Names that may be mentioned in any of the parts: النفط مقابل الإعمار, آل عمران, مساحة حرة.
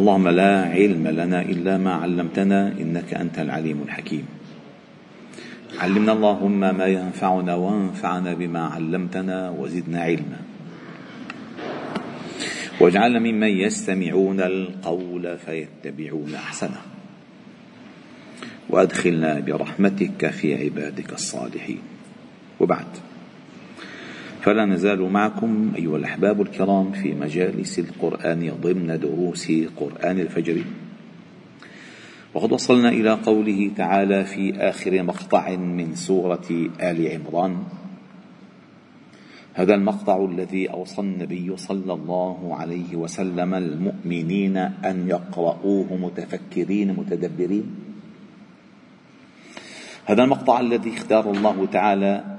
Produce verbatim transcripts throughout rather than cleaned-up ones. اللهم لا علم لنا إلا ما علمتنا إنك أنت العليم الحكيم. علمنا اللهم ما ينفعنا وانفعنا بما علمتنا وزدنا علما، واجعلنا ممن يستمعون القول فيتبعون أحسنه، وأدخلنا برحمتك في عبادك الصالحين. وبعد، فلا نزال معكم أيها الأحباب الكرام في مجالس القرآن ضمن دروس قرآن الفجر، وقد وصلنا إلى قوله تعالى في آخر مقطع من سورة آل عمران. هذا المقطع الذي أوصى النبي صلى الله عليه وسلم المؤمنين أن يقرؤوه متفكرين متدبرين، هذا المقطع الذي اختار الله تعالى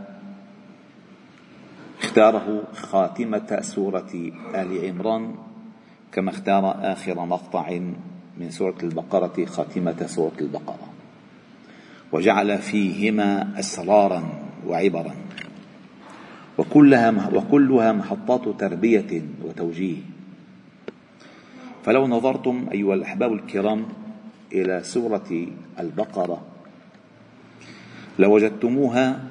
اختاره خاتمة سورة آل عمران، كما اختار آخر مقطع من سورة البقرة خاتمة سورة البقرة، وجعل فيهما أسرارا وعبرا، وكلها وكلها محطات تربية وتوجيه. فلو نظرتم أيها الأحباب الكرام إلى سورة البقرة لوجدتموها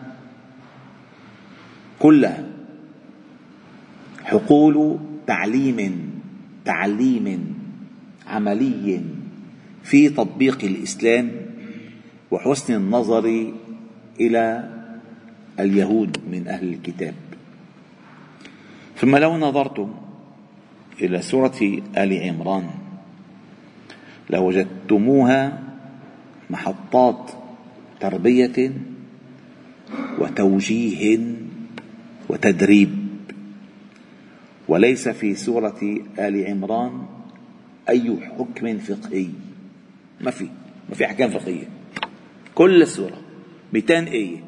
كلها حقول تعليم تعليم عملي في تطبيق الإسلام وحسن النظر إلى اليهود من أهل الكتاب. ثم لو نظرتم إلى سورة آل عمران لوجدتموها محطات تربية وتوجيه وتدريب، وليس في سورة آل عمران أي حكم فقهي، ما في ما في أحكام فقهية. كل السورة مئتين آية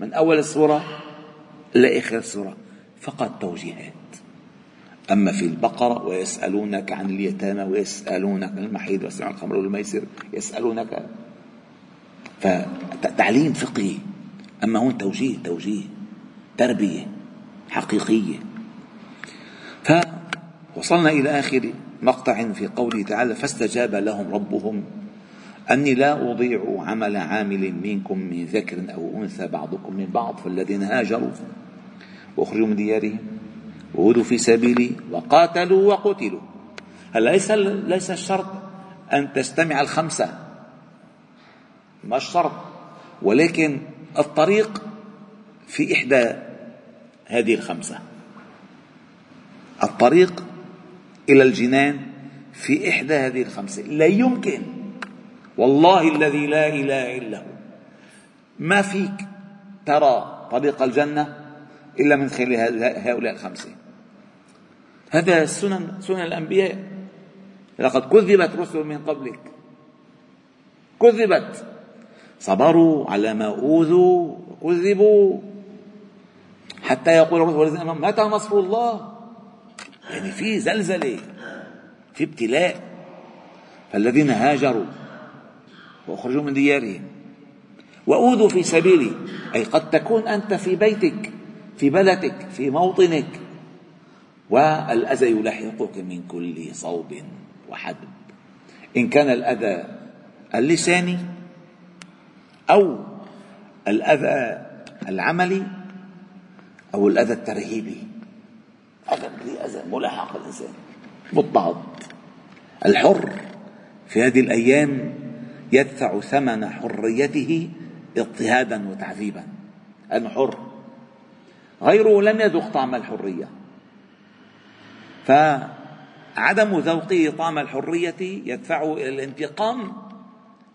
من أول السورة إلى آخر السورة فقط توجيهات. أما في البقرة ويسألونك عن اليتامى ويسألونك عن المحيض ويسألونك عن الخمر والميسر يسألونك، فتعليم فقهي. أما هون توجيه توجيه تربية حقيقية. فوصلنا إلى آخر مقطع في قوله تعالى فاستجاب لهم ربهم أني لا أضيع عمل عامل منكم من ذكر أو أنثى بعضكم من بعض، فالذين هاجروا وأخرجوا من ديارهم وهدوا في سبيلي وقاتلوا وقتلوا. هل ليس ليس الشرط أن تجتمع الخمسة، ما الشرط، ولكن الطريق في إحدى هذه الخمسة، الطريق إلى الجنان في إحدى هذه الخمسة لا يمكن، والله الذي لا إله إلا هو ما فيك ترى طريق الجنة إلا من خلال هؤلاء الخمسة. هذا سنن سنن الأنبياء، لقد كذبت رسل من قبلك كذبت، صبروا على ما أوذوا وكذبوا حتى يقول الرسل متى نصر الله، يعني في زلزلة في ابتلاء. فالذين هاجروا وأخرجوا من ديارهم وأوذوا في سبيلي، أي قد تكون أنت في بيتك في بلدك في موطنك والأذى يلاحقك من كل صوب وحدب، إن كان الأذى اللساني أو الأذى العملي أو الأذى الترهيبي، أذى ملاحق الإنسان مضطهد. الحر في هذه الأيام يدفع ثمن حريته اضطهادا وتعذيبا، أنه حر غيره لم يذوق طعم الحرية، فعدم ذوقه طعم الحرية يدفعه إلى الانتقام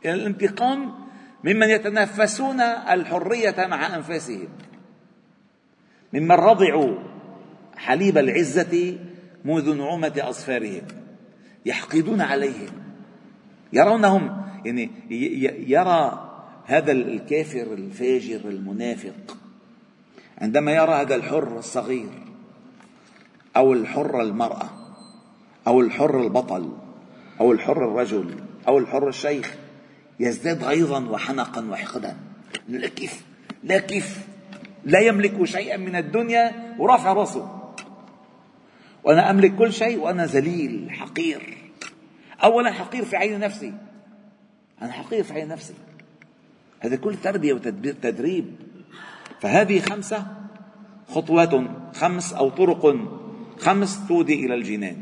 إلى الانتقام ممن يتنافسون الحرية مع أنفسهم، ممن رضعوا حليب العزة منذ نعومة أظفارهم، يحقدون عليهم، يرونهم، يعني يرى هذا الكافر الفاجر المنافق عندما يرى هذا الحر الصغير أو الحر المرأة أو الحر البطل أو الحر الرجل أو الحر الشيخ يزداد غيظا وحنقا وحقدا، لا كيف لا كيف لا يملك شيئا من الدنيا ورافع رأسه، وأنا أملك كل شيء وأنا ذليل حقير، أولا حقير في عين نفسي، أنا حقير في عين نفسي. هذا كل تربية وتدريب. فهذه خمسة خطوات، خمس أو طرق خمس تودي إلى الجنان،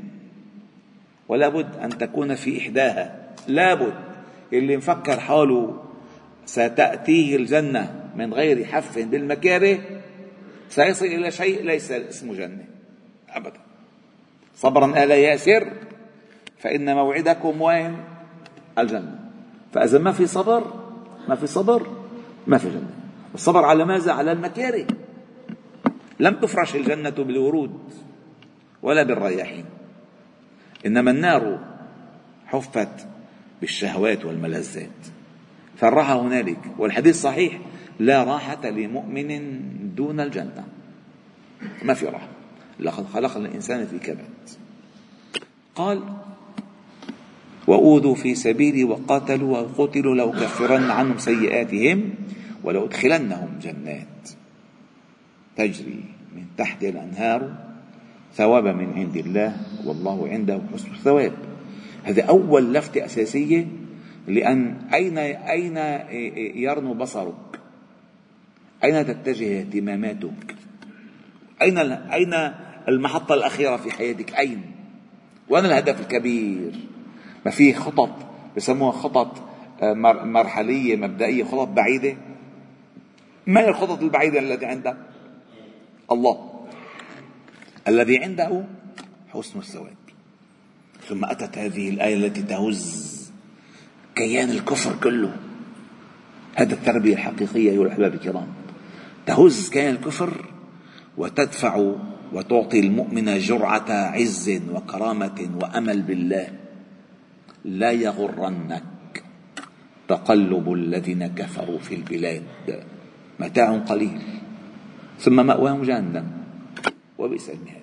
ولا بد أن تكون في إحداها. لا بد. اللي مفكر حاله ستأتيه الجنة من غير حف بالمكاره سيصل إلى شيء ليس اسمه جنة أبدا. صبرا آل ياسر فإن موعدكم وين؟ الجنة. فإذا ما في صبر ما في صبر ما في جنة. الصبر على ماذا؟ على المكاره. لم تفرش الجنة بالورود ولا بالرياحين، إنما النار حفت بالشهوات والملذات، فالراحة هنالك. والحديث صحيح، لا راحة لمؤمن دون الجنة، ما في راحة. لقد خلقنا الإنسان في كبد. قال وأوذوا في سبيلي وقاتلوا وقتلوا لو كفرن عنهم سيئاتهم ولو أدخلنهم جنات تجري من تحت الأنهار ثوابا من عند الله والله عنده حسن الثواب. هذا أول لفتة أساسية، لأن أين أين يرنو بصرك؟ أين تتجه اهتماماتك؟ أين أين المحطة الأخيرة في حياتك؟ أين؟ وأنا الهدف الكبير. ما فيه خطط بسموها خطط مرحلية مبدئية، خطط بعيدة. ما هي الخطط البعيدة التي عندك؟ الله الذي عنده حسن الثواب. ثم أتت هذه الآية التي تهز كيان الكفر كله. هذا التربية الحقيقية أيها الأحباب الكرام، تهز كيان الكفر وتدفع وتعطي المؤمن جرعة عز وكرامة وأمل بالله. لا يغرنك تقلب الذين كفروا في البلاد، متاع قليل ثم مأواهم جهنم وبئس المهاد.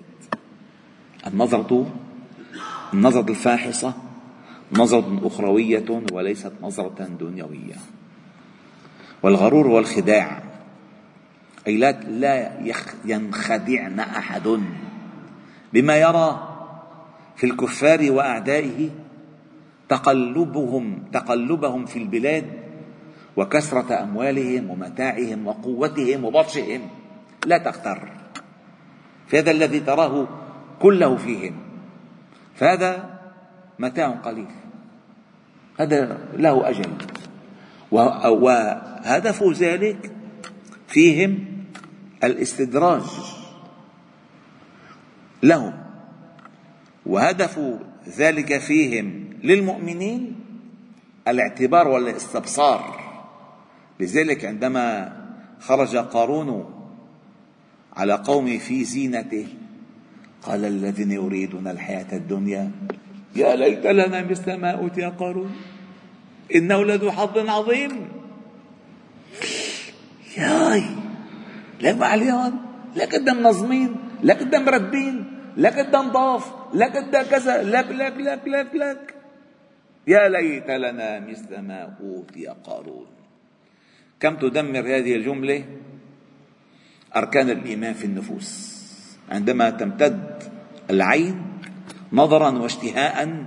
النظرة النظرة الفاحصة نظرة أخروية وليست نظرة دنيوية. والغرور والخداع، أي لا ينخدعن أحد بما يرى في الكفار وأعدائه تقلبهم تقلبهم في البلاد وكسرة أموالهم ومتاعهم وقوتهم وبطشهم. لا تغتر في هذا الذي تراه كله فيهم، فهذا متاع قليل، هذا له أجل. وهدف ذلك فيهم الاستدراج لهم، وهدف ذلك فيهم للمؤمنين الاعتبار والاستبصار. لذلك عندما خرج قارون على قومه في زينته قال الذين يريدون الحياة الدنيا يا ليت لنا مثل ما أوتي قارون إنه لذو حظ عظيم. ياي لا معليان، لا قدام منظمين، لا قدام مربين، لا قدام ضاف، لا قدام كذا، لك لك لك لك لك يا ليت لنا مثل ما أوتي قارون. كم تدمر هذه الجملة أركان الإيمان في النفوس عندما تمتد العين نظرا واشتهاء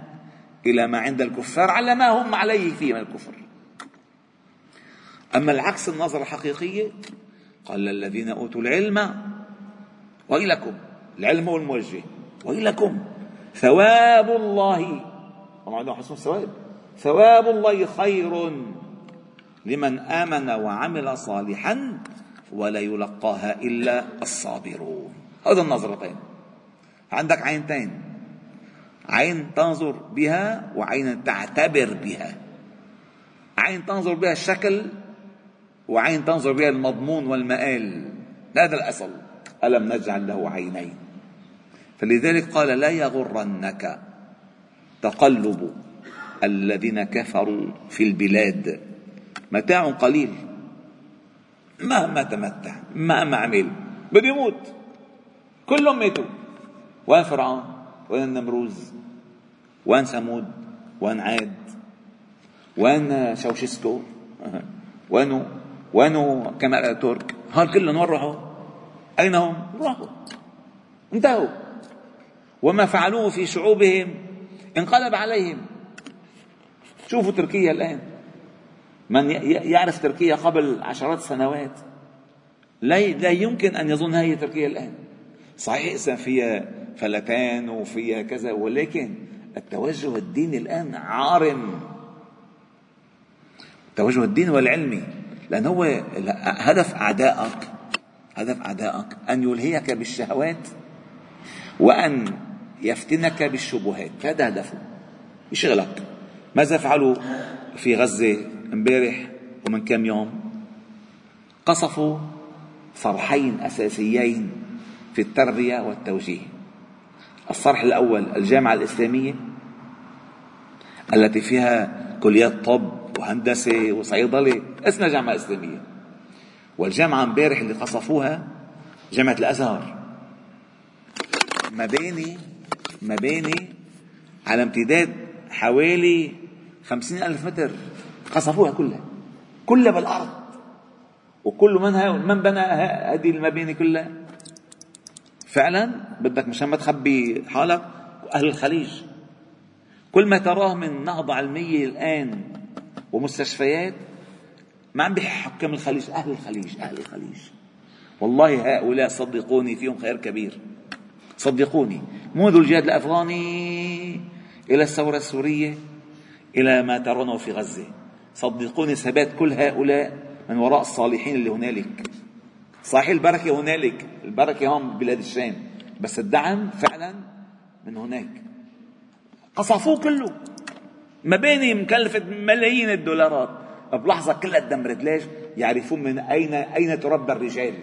إلى ما عند الكفار على ما هم عليه فيه من الكفر. أما العكس، النظرة الحقيقية، قال الذين أوتوا العلم ويلكم، العلم والموجه، ويلكم ثواب الله ومعده حسن الثواب، ثواب الله خير لمن آمن وعمل صالحا ولا يلقاها إلا الصابرون. هذا النظرتين، عندك عينتين، عين تنظر بها وعين تعتبر بها، عين تنظر بها الشكل وعين تنظر بها المضمون والمآل. هذا الأصل، ألم نجعل له عينين. فلذلك قال لا يغرنك تقلب الذين كفروا في البلاد، متاع قليل، مهما تمتع مهما عمل بده يموت، كلهم ماتوا. وين فرعون؟ وين النمروز؟ وين ثمود؟ وين عاد؟ وين شوشسكو؟ وينو وينو كمال اتاتورك؟ هل كلهم وين راحوا؟ اين هم؟ راحوا، انتهوا. وما فعلوه في شعوبهم انقلب عليهم. شوفوا تركيا الآن، من يعرف تركيا قبل عشرات السنوات لا يمكن أن يظن هي تركيا الآن. صحيح فيها فلتان وفيها كذا، ولكن التوجه الديني الآن عارم، التوجه الديني والعلمي، لأن هو هدف أعدائك، هدف أعدائك أن يلهيك بالشهوات وأن يفتنك بالشبهات، هذا هدفه، يشغلك. ماذا فعلوا في غزة امبارح ومن كم يوم؟ قصفوا صرحين أساسيين في التربية والتوجيه. الصرح الأول الجامعة الإسلامية التي فيها كليات طب وهندسة وصيدلة، اسمها جامعة إسلامية، والجامعة امبارح اللي قصفوها جامعة الأزهر، مباني مباني على امتداد حوالي خمسين ألف متر، قصفوها كلها كلها بالأرض، وكل منها من بنى هذه المباني كلها فعلا بدك مشان ما تخبي حالك. أهل الخليج كل ما تراه من نهضة علمية الآن ومستشفيات ما عم بيحكم الخليج، أهل الخليج، أهل الخليج والله هؤلاء صدقوني فيهم خير كبير، صدقوني. منذ الجهاد الأفغاني إلى الثورة السورية إلى ما ترونه في غزة، صدقوني ثبات كل هؤلاء من وراء الصالحين اللي هنالك. صحيح البركة هنالك، البركة هم بلاد الشام، بس الدعم فعلا من هناك. قصفوه كله، مباني مكلفة ملايين الدولارات، بلحظة كلها تدمرت. ليش؟ يعرفون من أين أين تربى الرجال.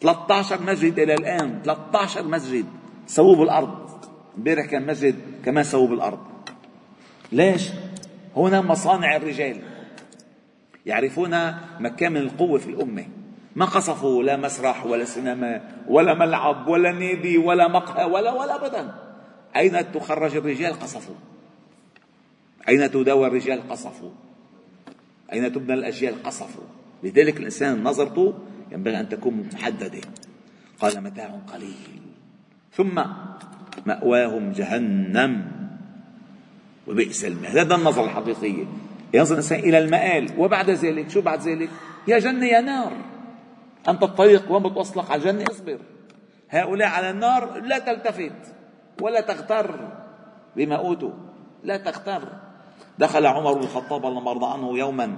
ثلاثة عشر مسجد إلى الآن، ثلاثة عشر مسجد سووا بالأرض، امبارح كان مسجد كمان سووا بالأرض. ليش؟ هنا مصانع الرجال، يعرفون مكان من القوة في الأمة. ما قصفوا لا مسرح ولا سينما ولا ملعب ولا نادي ولا مقهى ولا ولا أبدا. أين تخرج الرجال؟ قصفوا. أين تداوى الرجال؟ قصفوا. أين تبنى الأجيال؟ قصفوا. لذلك الإنسان نظرته ينبغي أن تكون محددة. قال متاع قليل ثم مأواهم جهنم وبئس المهاد. هذا النظر الحقيقية، ينظر الإنسان إلى المآل، وبعد ذلك شو بعد ذلك؟ يا جنة يا نار، أنت الطريق وما بتوصلك على الجنة، اصبر. هؤلاء على النار، لا تلتفت ولا تغتر بما أوتوا، لا تغتر. دخل عمر بن الخطاب الله مرضى عنه يوما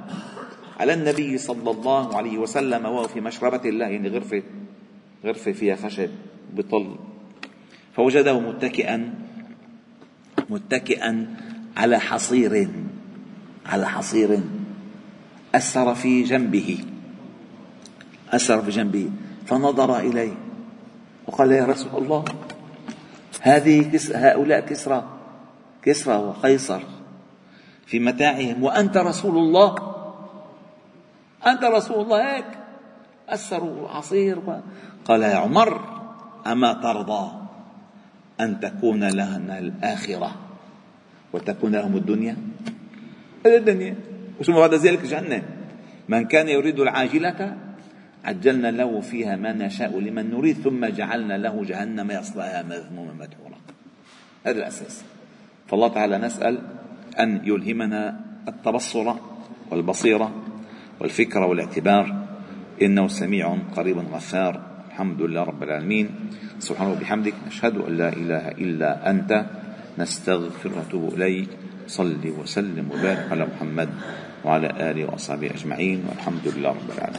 على النبي صلى الله عليه وسلم وهو في مشربة الله، يعني غرفة غرفة فيها خشب بطل، فوجده متكئا متكئا على حصير على حصير أسر في جنبه أسر في جنبه فنظر إليه وقال يا رسول الله، هذه كس هؤلاء كسرى كسرى وقيصر في متاعهم، وأنت رسول الله، أنت رسول الله، هيك أسروا العصير. قال يا عمر، أما ترضى أن تكون لنا الآخرة وتكون لهم الدنيا؟ الدنيا وثم بعد ذلك جهنم. من كان يريد العاجلة عجلنا له فيها ما نشاء لمن نريد ثم جعلنا له جهنم يصلها مذموما مدحورا. هذا الأساس. فالله تعالى نسأل أن يلهمنا التبصر والبصيرة والفكرة والاعتبار، إنه سميع قريب غفار. الحمد لله رب العالمين، سبحانه وبحمدك، نشهد أن لا إله إلا أنت، نستغفر ونتوب إليك. صلي وسلم وبارك على محمد وعلى آله وأصحابه أجمعين، والحمد لله رب العالمين.